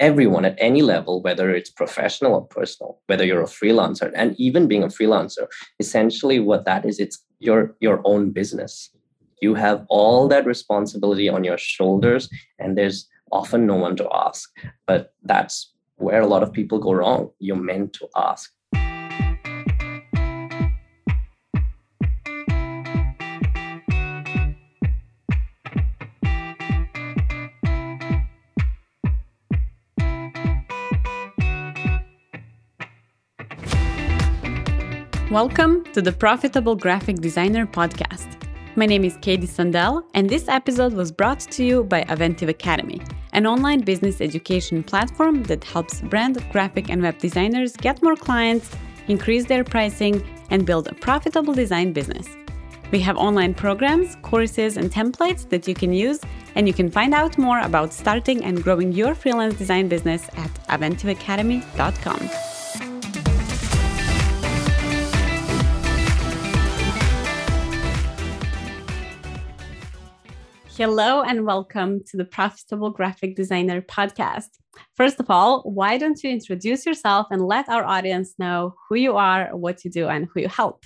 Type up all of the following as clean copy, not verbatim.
everyone at any level, whether it's professional or personal, whether you're a freelancer. And even being a freelancer, essentially what that is, it's your own business. You have all that responsibility on your shoulders, and there's often no one to ask. But that's where a lot of people go wrong. You're meant to ask. Welcome to the Profitable Graphic Designer podcast. My name is Kady Sandel, and this episode was brought to you by Aventive Academy, an online business education platform that helps brand, graphic, and web designers get more clients, increase their pricing, and build a profitable design business. We have online programs, courses, and templates that you can use, and you can find out more about starting and growing your freelance design business at aventiveacademy.com. Hello and welcome to the Profitable Graphic Designer podcast. First of all, why don't you introduce yourself and let our audience know who you are, what you do, and who you help?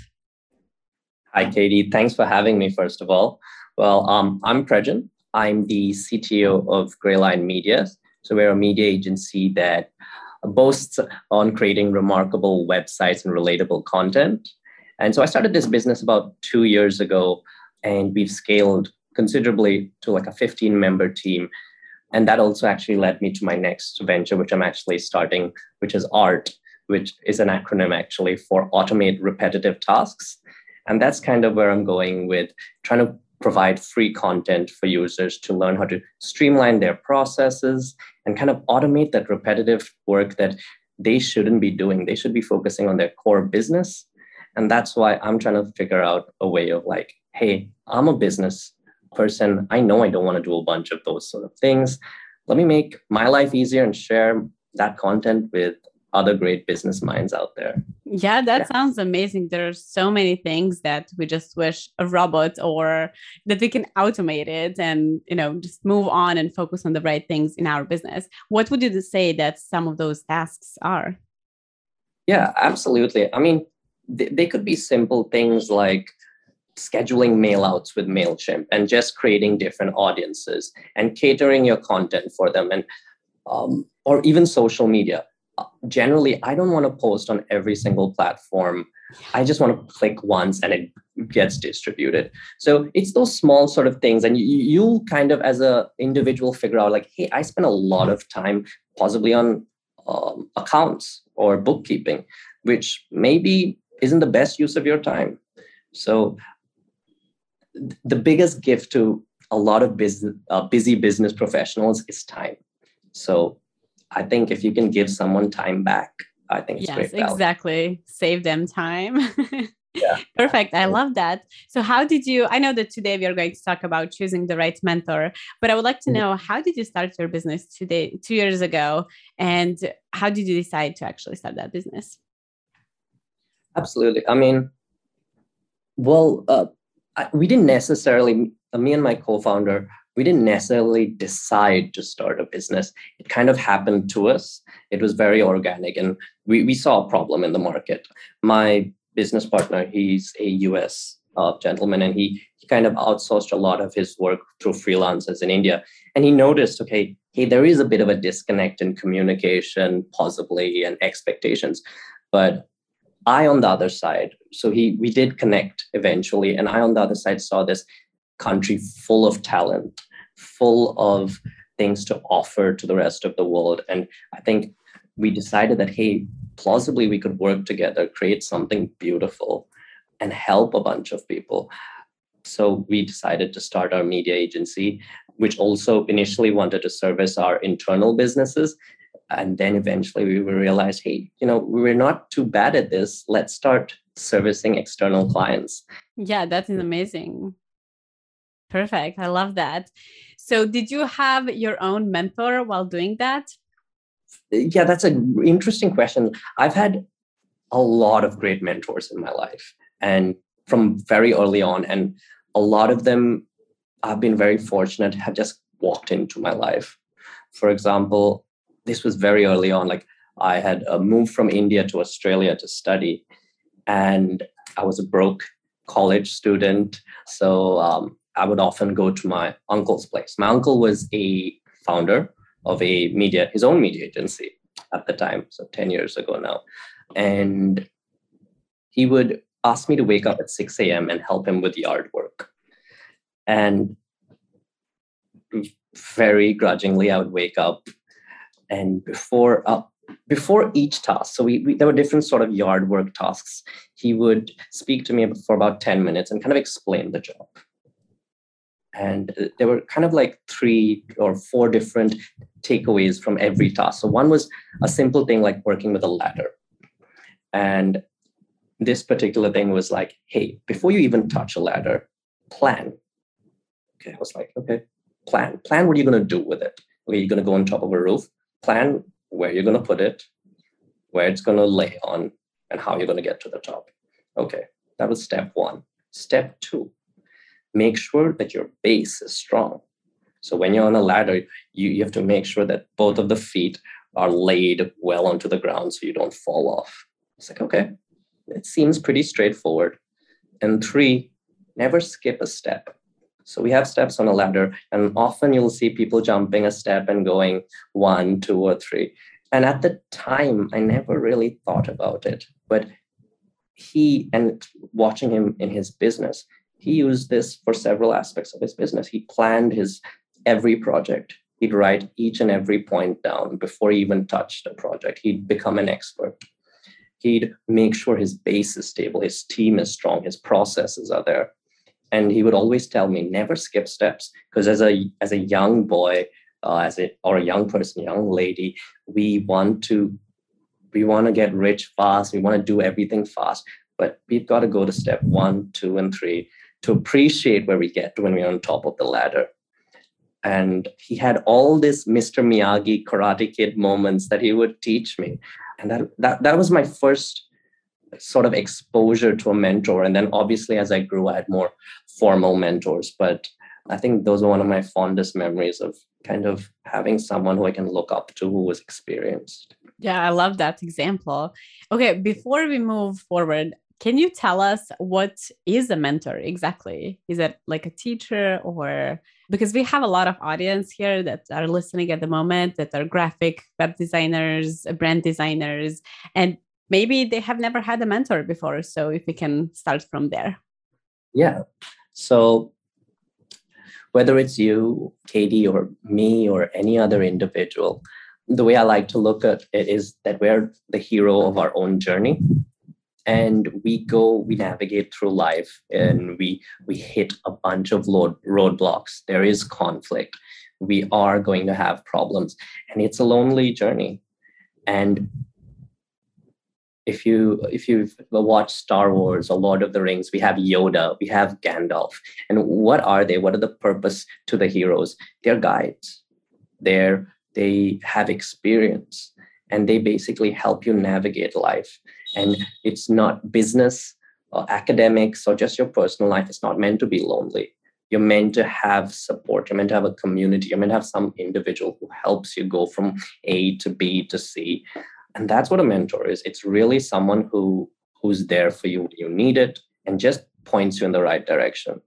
Hi, Kady. Thanks for having me, first of all. Well, I'm Prajin. I'm the CTO of Gray Line Media. So we're a media agency that boasts on creating remarkable websites and relatable content. And so I started this business about 2 years ago, and we've scaled considerably to like a 15-member team. And that also actually led me to my next venture, which I'm actually starting, which is ART, which is an acronym actually for Automate Repetitive Tasks. And that's kind of where I'm going with trying to provide free content for users to learn how to streamline their processes and kind of automate that repetitive work that they shouldn't be doing. They should be focusing on their core business. And that's why I'm trying to figure out a way of like, hey, I'm a business person. I know I don't want to do a bunch of those sort of things. Let me make my life easier and share that content with other great business minds out there. Yeah, that sounds amazing. There are so many things that we just wish a robot or that we can automate it and, you know, just move on and focus on the right things in our business. What would you say that some of those tasks are? Yeah, absolutely. I mean, they could be simple things like scheduling mailouts with MailChimp and just creating different audiences and catering your content for them, and or even social media. Generally, I don't want to post on every single platform. I just want to click once and it gets distributed. So it's those small sort of things. And you'll kind of as an individual figure out like, hey, I spend a lot of time possibly on accounts or bookkeeping, which maybe isn't the best use of your time. So the biggest gift to a lot of busy business professionals is time. So I think if you can give someone time back, I think it's great value. Exactly. Save them time. Yeah. Perfect. I love that. So how did you, I know that today we are going to talk about choosing the right mentor, but I would like to know, how did you start your business 2 years ago? And how did you decide to actually start that business? Absolutely. I mean, we didn't necessarily, me and my co-founder, we didn't necessarily decide to start a business. It kind of happened to us. It was very organic, and we saw a problem in the market. My business partner, he's a US gentleman, and he kind of outsourced a lot of his work through freelancers in India. And he noticed, okay, hey, there is a bit of a disconnect in communication, possibly, and expectations. But I, on the other side, so we did connect eventually, and I, on the other side, saw this country full of talent, full of things to offer to the rest of the world. And I think we decided that, hey, plausibly we could work together, create something beautiful, and help a bunch of people. So we decided to start our media agency, which also initially wanted to service our internal businesses. And then eventually we realized, hey, you know, we're not too bad at this. Let's start servicing external clients. Yeah, that is amazing. Perfect. I love that. So did you have your own mentor while doing that? Yeah, that's an interesting question. I've had a lot of great mentors in my life, and from very early on, and a lot of them I've been very fortunate have just walked into my life. For example, this was very early on. Like I had moved from India to Australia to study, and I was a broke college student. So I would often go to my uncle's place. My uncle was a founder of a media, his own media agency at the time, so 10 years ago now. And he would ask me to wake up at 6 a.m. and help him with yard work. And very grudgingly, I would wake up, and before each task, so there were different sort of yard work tasks, he would speak to me for about 10 minutes and kind of explain the job. And there were kind of like 3 or 4 different takeaways from every task. So one was a simple thing like working with a ladder. And this particular thing was like, hey, before you even touch a ladder, plan. Okay, I was like, okay, plan. Plan what you're going to do with it. Okay, you're going to go on top of a roof. Plan where you're going to put it, where it's going to lay on, and how you're going to get to the top. Okay, that was step one. Step two. Make sure that your base is strong. So when you're on a ladder, you have to make sure that both of the feet are laid well onto the ground so you don't fall off. It's like, okay, it seems pretty straightforward. And 3, never skip a step. So we have steps on a ladder, and often you'll see people jumping a step and going 1, 2, or 3. And at the time, I never really thought about it, but watching him in his business, he used this for several aspects of his business. He planned every project. He'd write each and every point down before he even touched a project. He'd become an expert. He'd make sure his base is stable, his team is strong, his processes are there. And he would always tell me, never skip steps. Because as a young boy, or a young person, young lady, we want to get rich fast. We want to do everything fast. But we've got to go to step 1, 2, and 3 to appreciate where we get to when we're on top of the ladder. And he had all this Mr. Miyagi Karate Kid moments that he would teach me. And that was my first sort of exposure to a mentor. And then obviously as I grew, I had more formal mentors. But I think those are one of my fondest memories of kind of having someone who I can look up to who was experienced. Yeah, I love that example. Okay, before we move forward, can you tell us what is a mentor exactly? Is it like a teacher or... Because we have a lot of audience here that are listening at the moment, that are graphic web designers, brand designers, and maybe they have never had a mentor before. So if we can start from there. Yeah. So whether it's you, Kady, or me, or any other individual, the way I like to look at it is that we're the hero of our own journey. And we navigate through life, and we hit a bunch of roadblocks. There is conflict. We are going to have problems, and it's a lonely journey. And if you watch Star Wars or Lord of the Rings, we have Yoda, we have Gandalf. And what are they? What are the purpose to the heroes? They're guides. They have experience, and they basically help you navigate life. And it's not business or academics or just your personal life. It's not meant to be lonely. You're meant to have support. You're meant to have a community. You're meant to have some individual who helps you go from A to B to C. And that's what a mentor is. It's really someone who's there for you when you need it and just points you in the right direction.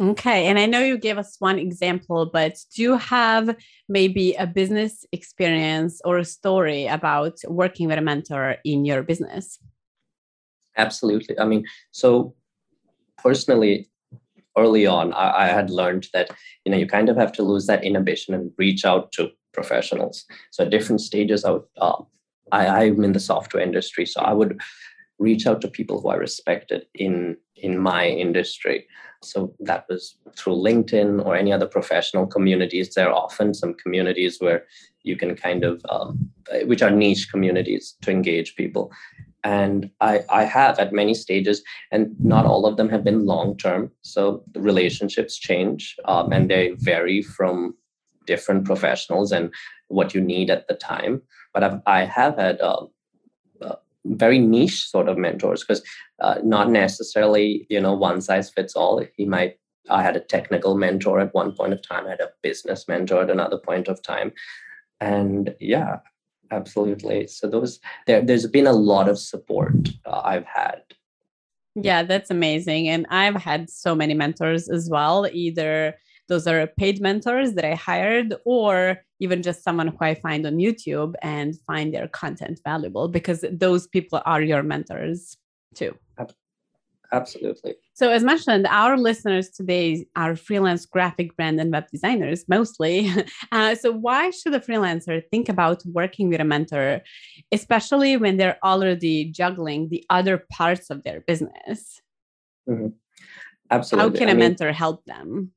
Okay. And I know you gave us one example, but do you have maybe a business experience or a story about working with a mentor in your business? Absolutely. I mean, so personally, early on, I had learned that, you kind of have to lose that inhibition and reach out to professionals. So at different stages, I'm in the software industry, so I would reach out to people who I respected in my industry. So that was through LinkedIn or any other professional communities. There are often some communities where you can kind of, which are niche communities to engage people. And I have at many stages, and not all of them have been long-term. So the relationships change and they vary from different professionals and what you need at the time. But I have had very niche sort of mentors, because not necessarily, one size fits all. I had a technical mentor at one point of time, I had a business mentor at another point of time. And yeah, absolutely. So there's been a lot of support I've had. Yeah, that's amazing. And I've had so many mentors as well. Either those are paid mentors that I hired, or even just someone who I find on YouTube and find their content valuable, because those people are your mentors too. Absolutely. So as mentioned, our listeners today are freelance graphic brand and web designers mostly. So why should a freelancer think about working with a mentor, especially when they're already juggling the other parts of their business? Mm-hmm. Absolutely. How can a mentor help them?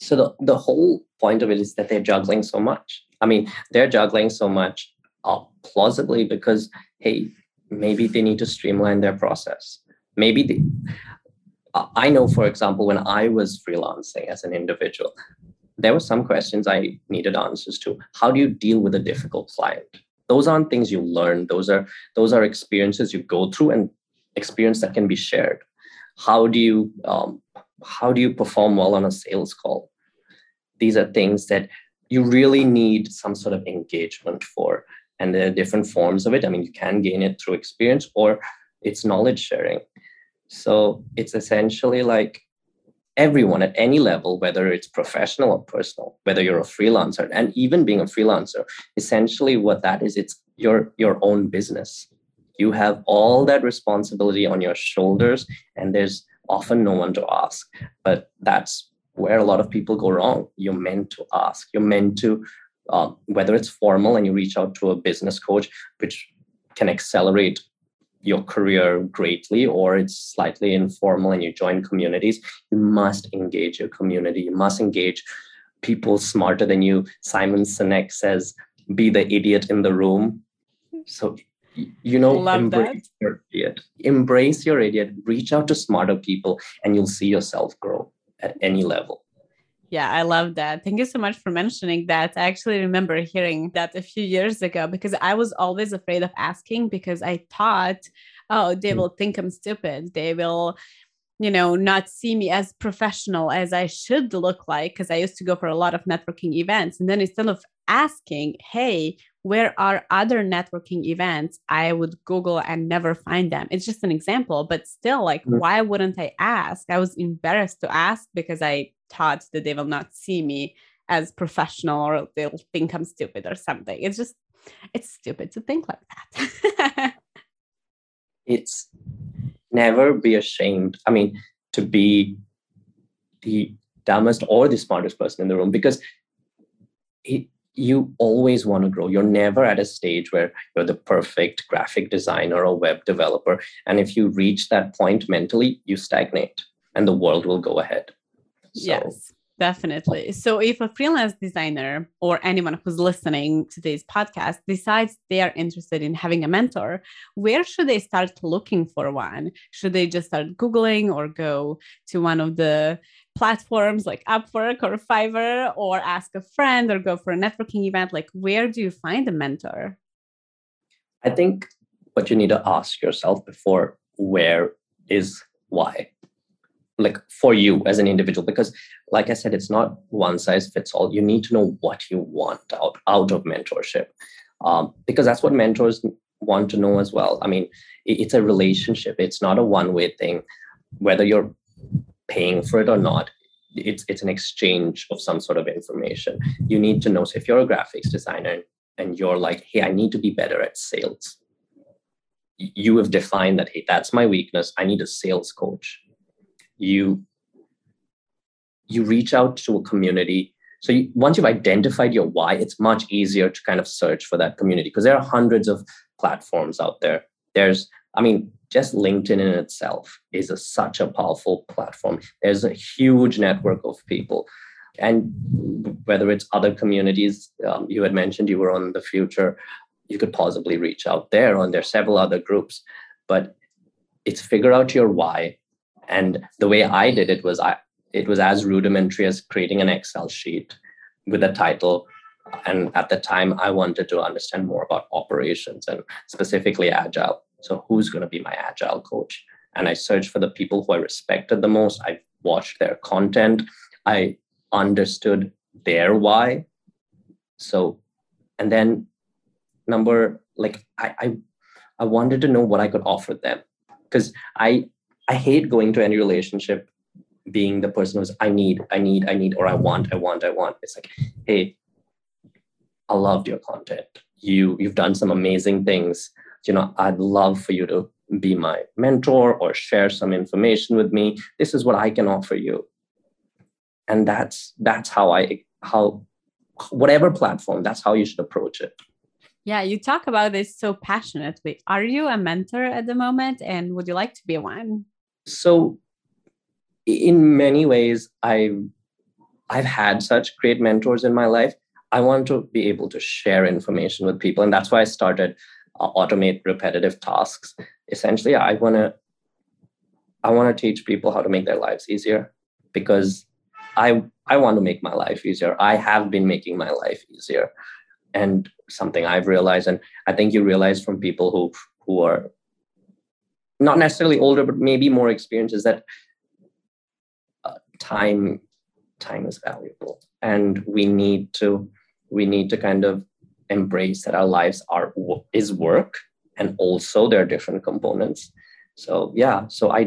So the whole point of it is that they're juggling so much. I mean, they're juggling so much plausibly because, hey, maybe they need to streamline their process. Maybe I know, for example, when I was freelancing as an individual, there were some questions I needed answers to. How do you deal with a difficult client? Those aren't things you learn. Those are experiences you go through and experience that can be shared. How do you perform well on a sales call? These are things that you really need some sort of engagement for. And there are different forms of it. I mean, you can gain it through experience, or it's knowledge sharing. So it's essentially like everyone at any level, whether it's professional or personal, whether you're a freelancer, and even being a freelancer, essentially what that is, it's your own business. You have all that responsibility on your shoulders, and there's often no one to ask. But that's where a lot of people go wrong. You're meant to ask. You're meant to, whether it's formal and you reach out to a business coach, which can accelerate your career greatly, or it's slightly informal and you join communities, you must engage your community. You must engage people smarter than you. Simon Sinek says, be the idiot in the room. So, your idiot. Embrace your idiot, reach out to smarter people, and you'll see yourself grow at any level. Yeah, I love that. Thank you so much for mentioning that. I actually remember hearing that a few years ago, because I was always afraid of asking, because I thought, oh, they will think I'm stupid. They will, not see me as professional as I should look like, because I used to go for a lot of networking events. And then instead of asking, hey, where are other networking events? I would Google and never find them. It's just an example, but still, why wouldn't I ask? I was embarrassed to ask because I thought that they will not see me as professional, or they'll think I'm stupid or something. It's stupid to think like that. It's never be ashamed. I mean, to be the dumbest or the smartest person in the room, because you always want to grow. You're never at a stage where you're the perfect graphic designer or web developer. And if you reach that point mentally, you stagnate and the world will go ahead. So. Yes, definitely. So if a freelance designer or anyone who's listening to today's podcast decides they are interested in having a mentor, where should they start looking for one? Should they just start Googling, or go to one of the platforms like Upwork or Fiverr, or ask a friend, or go for a networking event? Where do you find a mentor? I think what you need to ask yourself before where is why. For you as an individual, because like I said, it's not one size fits all. You need to know what you want out of mentorship, because that's what mentors want to know as well. I mean, it's a relationship. It's not a one-way thing, whether you're paying for it or not. It's an exchange of some sort of information. You need to know. So if you're a graphics designer and you're like, hey, I need to be better at sales, you have defined that, hey, that's my weakness. I need a sales coach. You reach out to a community. So once you've identified your why, it's much easier to kind of search for that community, because there are hundreds of platforms out there. Just LinkedIn in itself is such a powerful platform. There's a huge network of people. And whether it's other communities, you had mentioned you were on The Future, you could possibly reach out there, and there are several other groups. But it's figure out your why. And the way I did it was, it was as rudimentary as creating an Excel sheet with a title. And at the time, I wanted to understand more about operations and specifically Agile. So who's going to be my Agile coach? And I searched for the people who I respected the most. I watched their content. I understood their why. So And then number, like I wanted to know what I could offer them, because I hate going to any relationship being the person who's I need, or I want. It's like, hey, I loved your content. You've done some amazing things. You know, I'd love for you to be my mentor or share some information with me. This is what I can offer you. And that's how whatever platform, that's how you should approach it. Yeah, you talk about this so passionately. Are you a mentor at the moment, and would you like to be one? So in many ways, I've had such great mentors in my life. I want to be able to share information with people. And that's why I started Automate Repetitive Tasks. Essentially, I want to teach people how to make their lives easier, because I want to make my life easier. I have been making my life easier. And something I've realized, and I think you realize from people who are not necessarily older, but maybe more experienced, is that time is valuable, and we need to kind of embrace that our lives is work, and also there are different components. So yeah, so I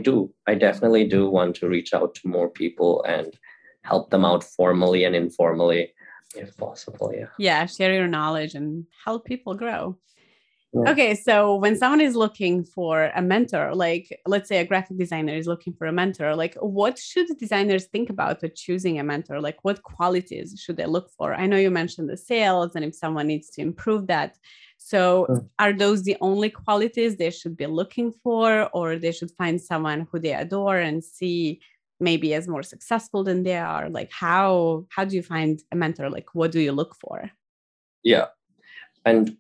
definitely do want to reach out to more people and help them out formally and informally, if possible. Yeah, share your knowledge and help people grow. Yeah. Okay, so when someone is looking for a mentor, like let's say a graphic designer is looking for a mentor, like what should designers think about when choosing a mentor? Like what qualities should they look for? I know you mentioned the sales and if someone needs to improve that. So are those the only qualities they should be looking for, or they should find someone who they adore and see maybe as more successful than they are? Like how do you find a mentor? Like what do you look for? Yeah. And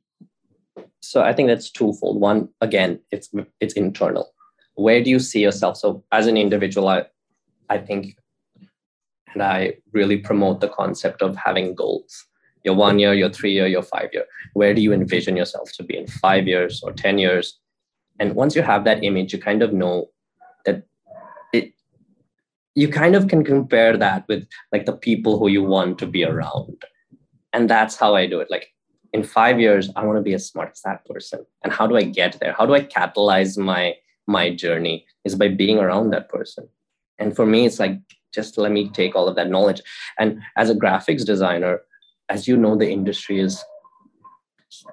so I think that's twofold. One, again, it's internal. Where do you see yourself? So as an individual, I think, and I really promote the concept of having goals. Your 1 year, your 3 year, your 5 year. Where do you envision yourself to be in 5 years or 10 years? And once you have that image, you kind of know that you kind of can compare that with like the people who you want to be around. And that's how I do it. Like in 5 years, I want to be as smart as that person. And how do I get there? How do I catalyze my journey? Is by being around that person. And for me, it's like, just let me take all of that knowledge. And as a graphics designer, as you know, the industry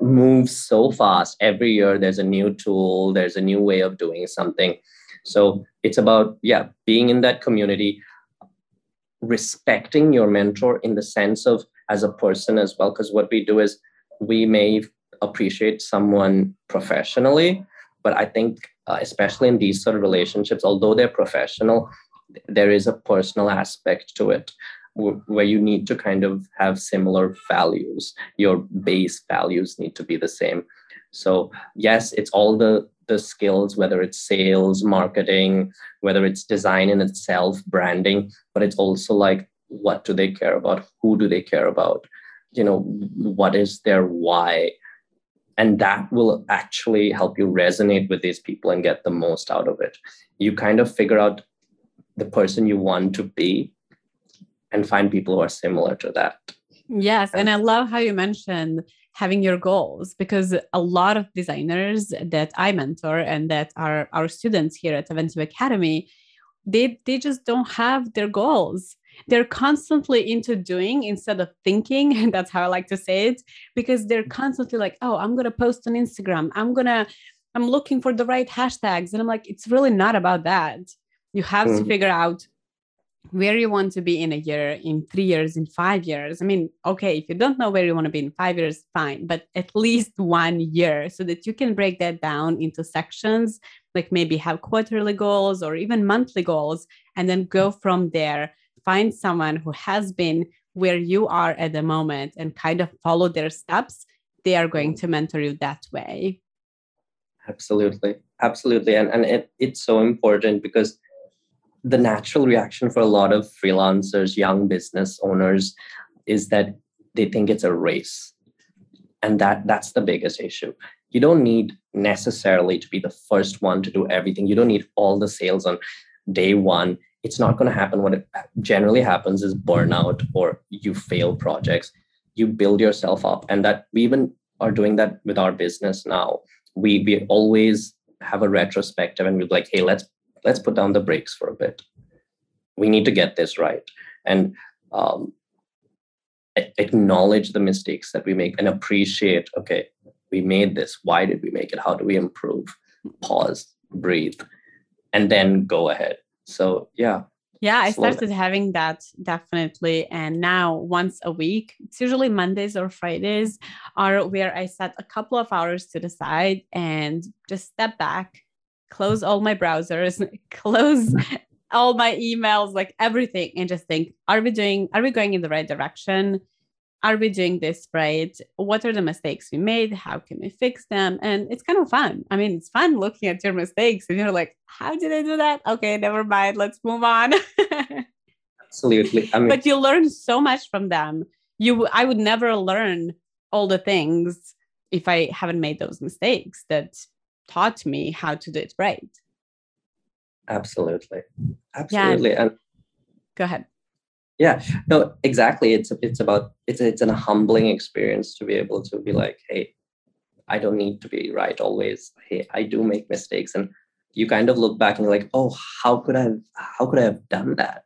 moves so fast. Every year there's a new tool, there's a new way of doing something. So it's about, being in that community, respecting your mentor in the sense of as a person as well, because what we do is we may appreciate someone professionally, but I think especially in these sort of relationships, although they're professional, there is a personal aspect to it where you need to kind of have similar values. Your base values need to be the same. So yes, it's all the skills, whether it's sales, marketing, whether it's design in itself, branding, but it's also like, what do they care about? Who do they care about? You know, what is their why? And that will actually help you resonate with these people and get the most out of it. You kind of figure out the person you want to be and find people who are similar to that. Yes. And I love how you mentioned having your goals, because a lot of designers that I mentor and that are our students here at Aventive Academy, they just don't have their goals. They're constantly into doing instead of thinking. And that's how I like to say it, because they're constantly like, oh, I'm going to post on Instagram. I'm looking for the right hashtags. And I'm like, it's really not about that. You have to figure out where you want to be in a year, in 3 years, in 5 years. I mean, okay, if you don't know where you want to be in 5 years, fine, but at least 1 year so that you can break that down into sections, like maybe have quarterly goals or even monthly goals, and then go from there, find someone who has been where you are at the moment and kind of follow their steps. They are going to mentor you that way. Absolutely. Absolutely. And it's so important, because the natural reaction for a lot of freelancers, young business owners, is that they think it's a race. And that's the biggest issue. You don't need necessarily to be the first one to do everything. You don't need all the sales on day one. It's not going to happen. What generally happens is burnout, or you fail projects. you build yourself up. And that we even are doing that with our business now. We always have a retrospective and we're like, hey, let's put down the brakes for a bit. We need to get this right. And acknowledge the mistakes that we make and appreciate, okay, we made this. Why did we make it? How do we improve? Pause, breathe, and then go ahead. So, yeah. Yeah, I started having that definitely. And now once a week, it's usually Mondays or Fridays are where I set a couple of hours to the side and just step back, close all my browsers, close all my emails, like everything, and just think, are we going in the right direction? Are we doing this right? What are the mistakes we made? How can we fix them? And it's kind of fun. I mean, it's fun looking at your mistakes and you're like, how did I do that? Okay, never mind. Let's move on. Absolutely. I mean, but you learn so much from them. I would never learn all the things if I haven't made those mistakes that taught me how to do it right. Absolutely. Yeah. And go ahead. Yeah, no, exactly. It's an humbling experience to be able to be like, hey, I don't need to be right always. Hey, I do make mistakes. And you kind of look back and you're like, oh, how could I have done that?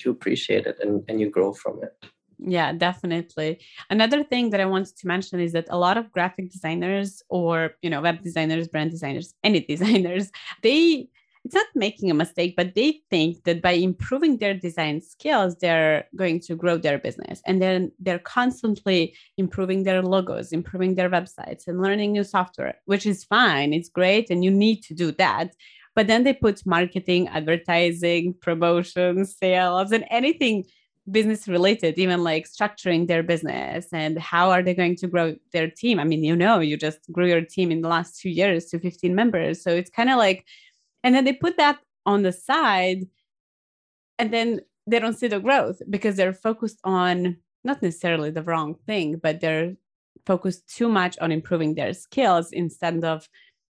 To appreciate it and you grow from it. Yeah, definitely. Another thing that I wanted to mention is that a lot of graphic designers or, web designers, brand designers, any designers, it's not making a mistake, but they think that by improving their design skills, they're going to grow their business. And then they're constantly improving their logos, improving their websites and learning new software, which is fine. It's great. And you need to do that. But then they put marketing, advertising, promotion, sales, and anything business related, even like structuring their business and how are they going to grow their team? I mean, you just grew your team in the last 2 years to 15 members. So it's kind of like, and then they put that on the side and then they don't see the growth because they're focused on not necessarily the wrong thing, but they're focused too much on improving their skills instead of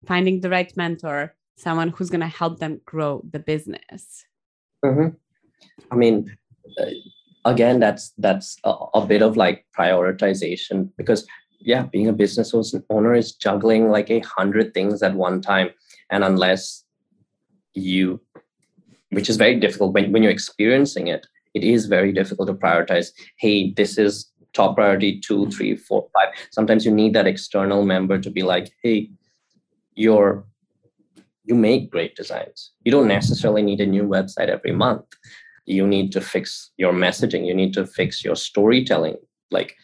finding the right mentor, someone who's going to help them grow the business. Mm-hmm. I mean, again, that's a bit of like prioritization because being a business owner is juggling like 100 things at one time. And unless which is very difficult when you're experiencing it. It is very difficult to prioritize. Hey, this is top priority 2, 3, 4, 5. Sometimes you need that external member to be like, hey, you make great designs. You don't necessarily need a new website every month. You need to fix your messaging. You need to fix your storytelling. Like,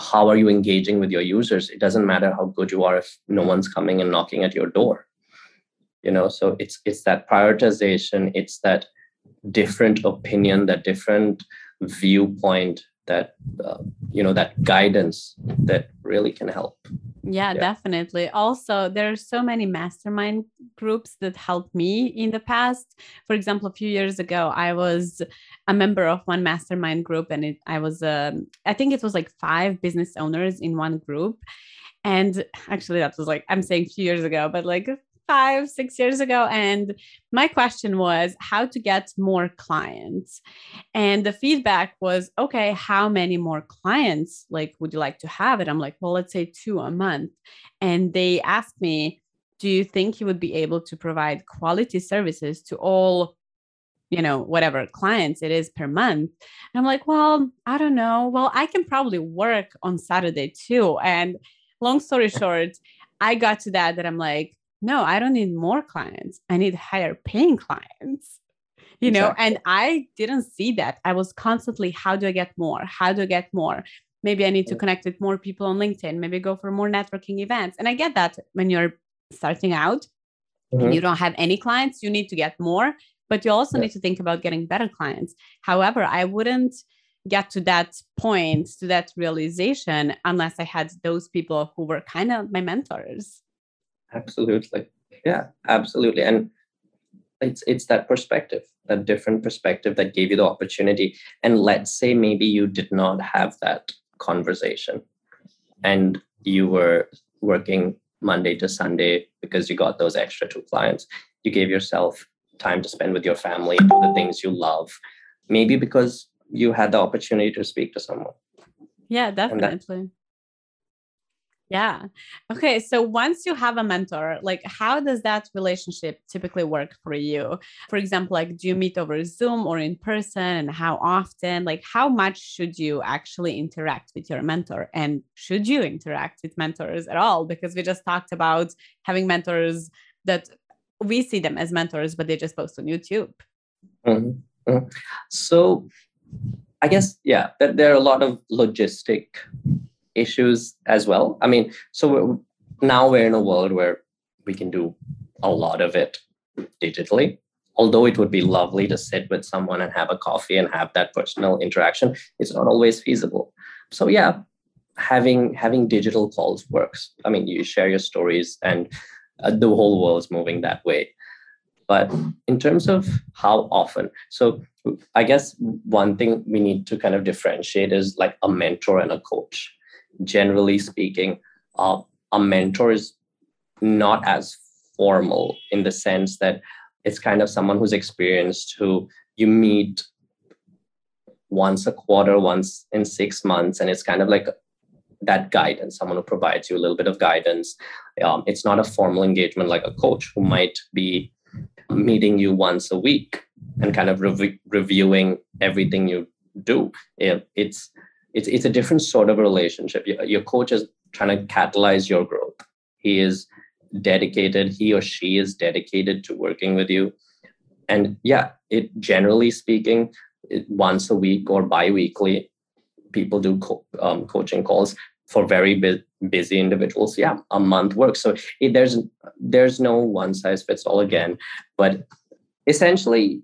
how are you engaging with your users? It doesn't matter how good you are if no one's coming and knocking at your door. So it's that prioritization, it's that different opinion, that different viewpoint, that, that guidance that really can help. Yeah, definitely. Also, there are so many mastermind groups that helped me in the past. For example, a few years ago, I was a member of one mastermind group and I think it was like 5 business owners in one group. And actually that was like, I'm saying a few years ago, but like 5-6 years ago. And my question was how to get more clients. And the feedback was, okay, how many more clients like would you like to have? And I'm like, well, let's say 2 a month. And they asked me, do you think you would be able to provide quality services to all, whatever clients it is per month? And I'm like, well, I don't know. Well, I can probably work on Saturday too. And long story short, I got to that I'm like, no, I don't need more clients. I need higher paying clients, Exactly. And I didn't see that. I was constantly, how do I get more? How do I get more? Maybe I need to connect with more people on LinkedIn, maybe go for more networking events. And I get that when you're starting out and you don't have any clients, you need to get more, but you also need to think about getting better clients. However, I wouldn't get to that point, to that realization, unless I had those people who were kind of my mentors. Absolutely. Yeah, absolutely. And it's that perspective, that different perspective that gave you the opportunity. And let's say maybe you did not have that conversation and you were working Monday to Sunday because you got those extra 2 clients. You gave yourself time to spend with your family, do the things you love, maybe because you had the opportunity to speak to someone. Yeah, definitely. Yeah. Okay. So once you have a mentor, like how does that relationship typically work for you? For example, like do you meet over Zoom or in person, and how often? Like how much should you actually interact with your mentor, and should you interact with mentors at all? Because we just talked about having mentors that we see them as mentors, but they just post on YouTube. Mm-hmm. Mm-hmm. So I guess, yeah, that there are a lot of logistic issues as well. I mean, so we're in a world where we can do a lot of it digitally, although it would be lovely to sit with someone and have a coffee and have that personal interaction. It's not always feasible. So yeah, having digital calls works. I mean, you share your stories and the whole world's moving that way. But in terms of how often, so I guess one thing we need to kind of differentiate is like a mentor and a coach. Generally speaking, a mentor is not as formal in the sense that it's kind of someone who's experienced, who you meet once a quarter, once in 6 months, and it's kind of like that guidance, someone who provides you a little bit of guidance. It's not a formal engagement like a coach who might be meeting you once a week and kind of reviewing everything you do. It's a different sort of a relationship. Your coach is trying to catalyze your growth. He or she is dedicated to working with you. And yeah, generally speaking, once a week or bi-weekly, people do coaching calls for very busy individuals. Yeah, a month works. So there's no one size fits all again, but essentially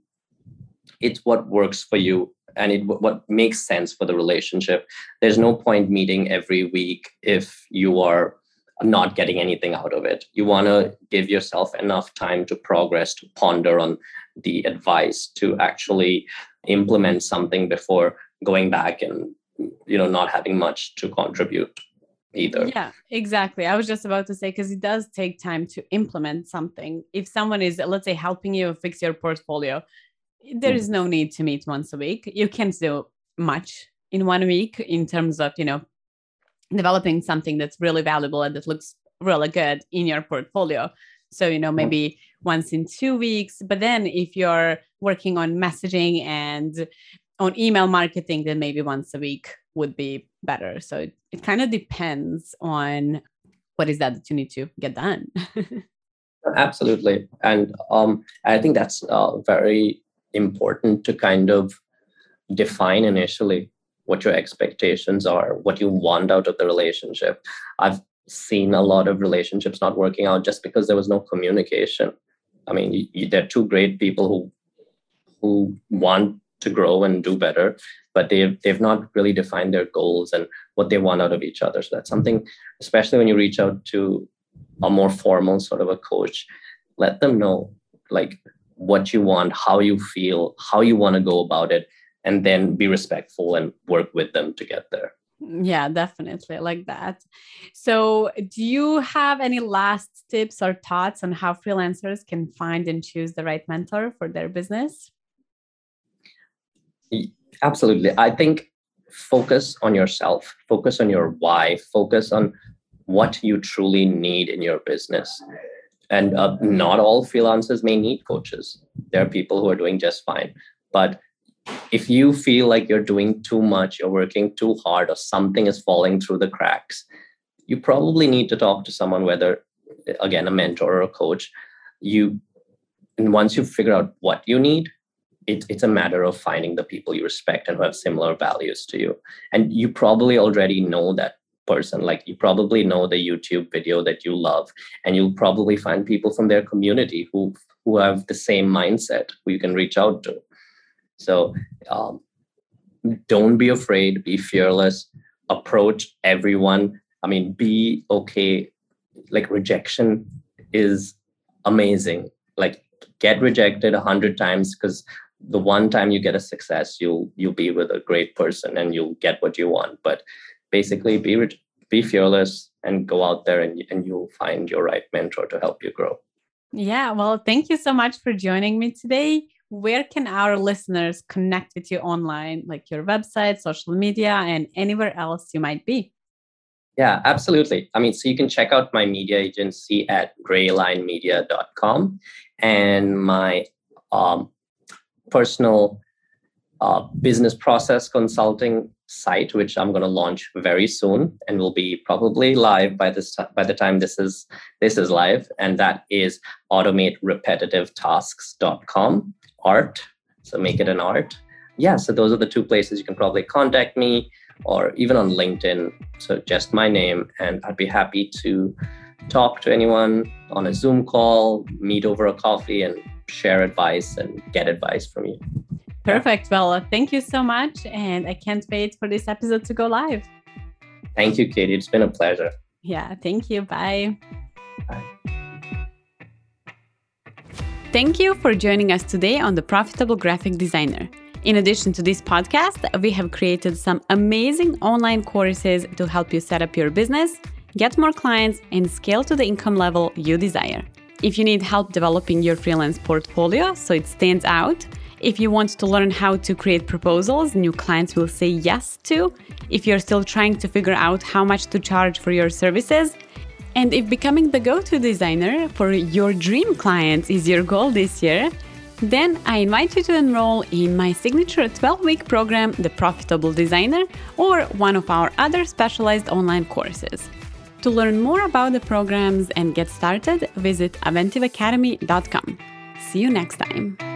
it's what works for you. And what makes sense for the relationship. There's no point meeting every week if you are not getting anything out of it. You want to give yourself enough time to progress, to ponder on the advice, to actually implement something before going back and, not having much to contribute either. Yeah, exactly. I was just about to say, because it does take time to implement something. If someone is, let's say, helping you fix your portfolio, there is no need to meet once a week. You can't do much in 1 week in terms of, developing something that's really valuable and that looks really good in your portfolio. So, maybe once in 2 weeks, but then if you're working on messaging and on email marketing, then maybe once a week would be better. So it kind of depends on what is that you need to get done. Absolutely. And I think that's very important to kind of define initially what your expectations are, what you want out of the relationship. I've seen a lot of relationships not working out just because there was no communication. I mean, there are two great people who want to grow and do better, but they've not really defined their goals and what they want out of each other. So that's something, especially when you reach out to a more formal sort of a coach, let them know like what you want, how you feel, how you want to go about it, and then be respectful and work with them to get there. Yeah, definitely. I like that. So do you have any last tips or thoughts on how freelancers can find and choose the right mentor for their business? Absolutely. I think focus on yourself, focus on your why, focus on what you truly need in your business. And not all freelancers may need coaches. There are people who are doing just fine. But if you feel like you're doing too much, you're working too hard, or something is falling through the cracks, you probably need to talk to someone, whether, again, a mentor or a coach. And once you figure out what you need, it's a matter of finding the people you respect and who have similar values to you. And you probably already know that person. Like you probably know the YouTube video that you love, and you'll probably find people from their community who have the same mindset, who you can reach out to. So don't be afraid, be fearless, approach everyone. I mean, be okay. Like rejection is amazing. Like get rejected 100 times, because the one time you get a success, you'll be with a great person and you'll get what you want. But basically, be fearless and go out there and you'll find your right mentor to help you grow. Yeah, well, thank you so much for joining me today. where can our listeners connect with you online, like your website, social media, and anywhere else you might be? Yeah, absolutely. I mean, so you can check out my media agency at graylinemedia.com, and my personal business process consulting site, which I'm going to launch very soon and will be probably live by the time this is live, and that is automate repetitive tasks.com, ART. So make it an ART. Yeah, so those are the two places you can probably contact me, or even on LinkedIn. So just my name, and I'd be happy to talk to anyone on a Zoom call, meet over a coffee, and share advice and get advice from you. Perfect. Well, thank you so much. And I can't wait for this episode to go live. Thank you, Kady. It's been a pleasure. Yeah, thank you. Bye. Bye. Thank you for joining us today on The Profitable Graphic Designer. In addition to this podcast, we have created some amazing online courses to help you set up your business, get more clients, and scale to the income level you desire. If you need help developing your freelance portfolio so it stands out, if you want to learn how to create proposals new clients will say yes to, if you're still trying to figure out how much to charge for your services, and if becoming the go-to designer for your dream clients is your goal this year, then I invite you to enroll in my signature 12-week program, The Profitable Designer, or one of our other specialized online courses. To learn more about the programs and get started, visit aventiveacademy.com. See you next time.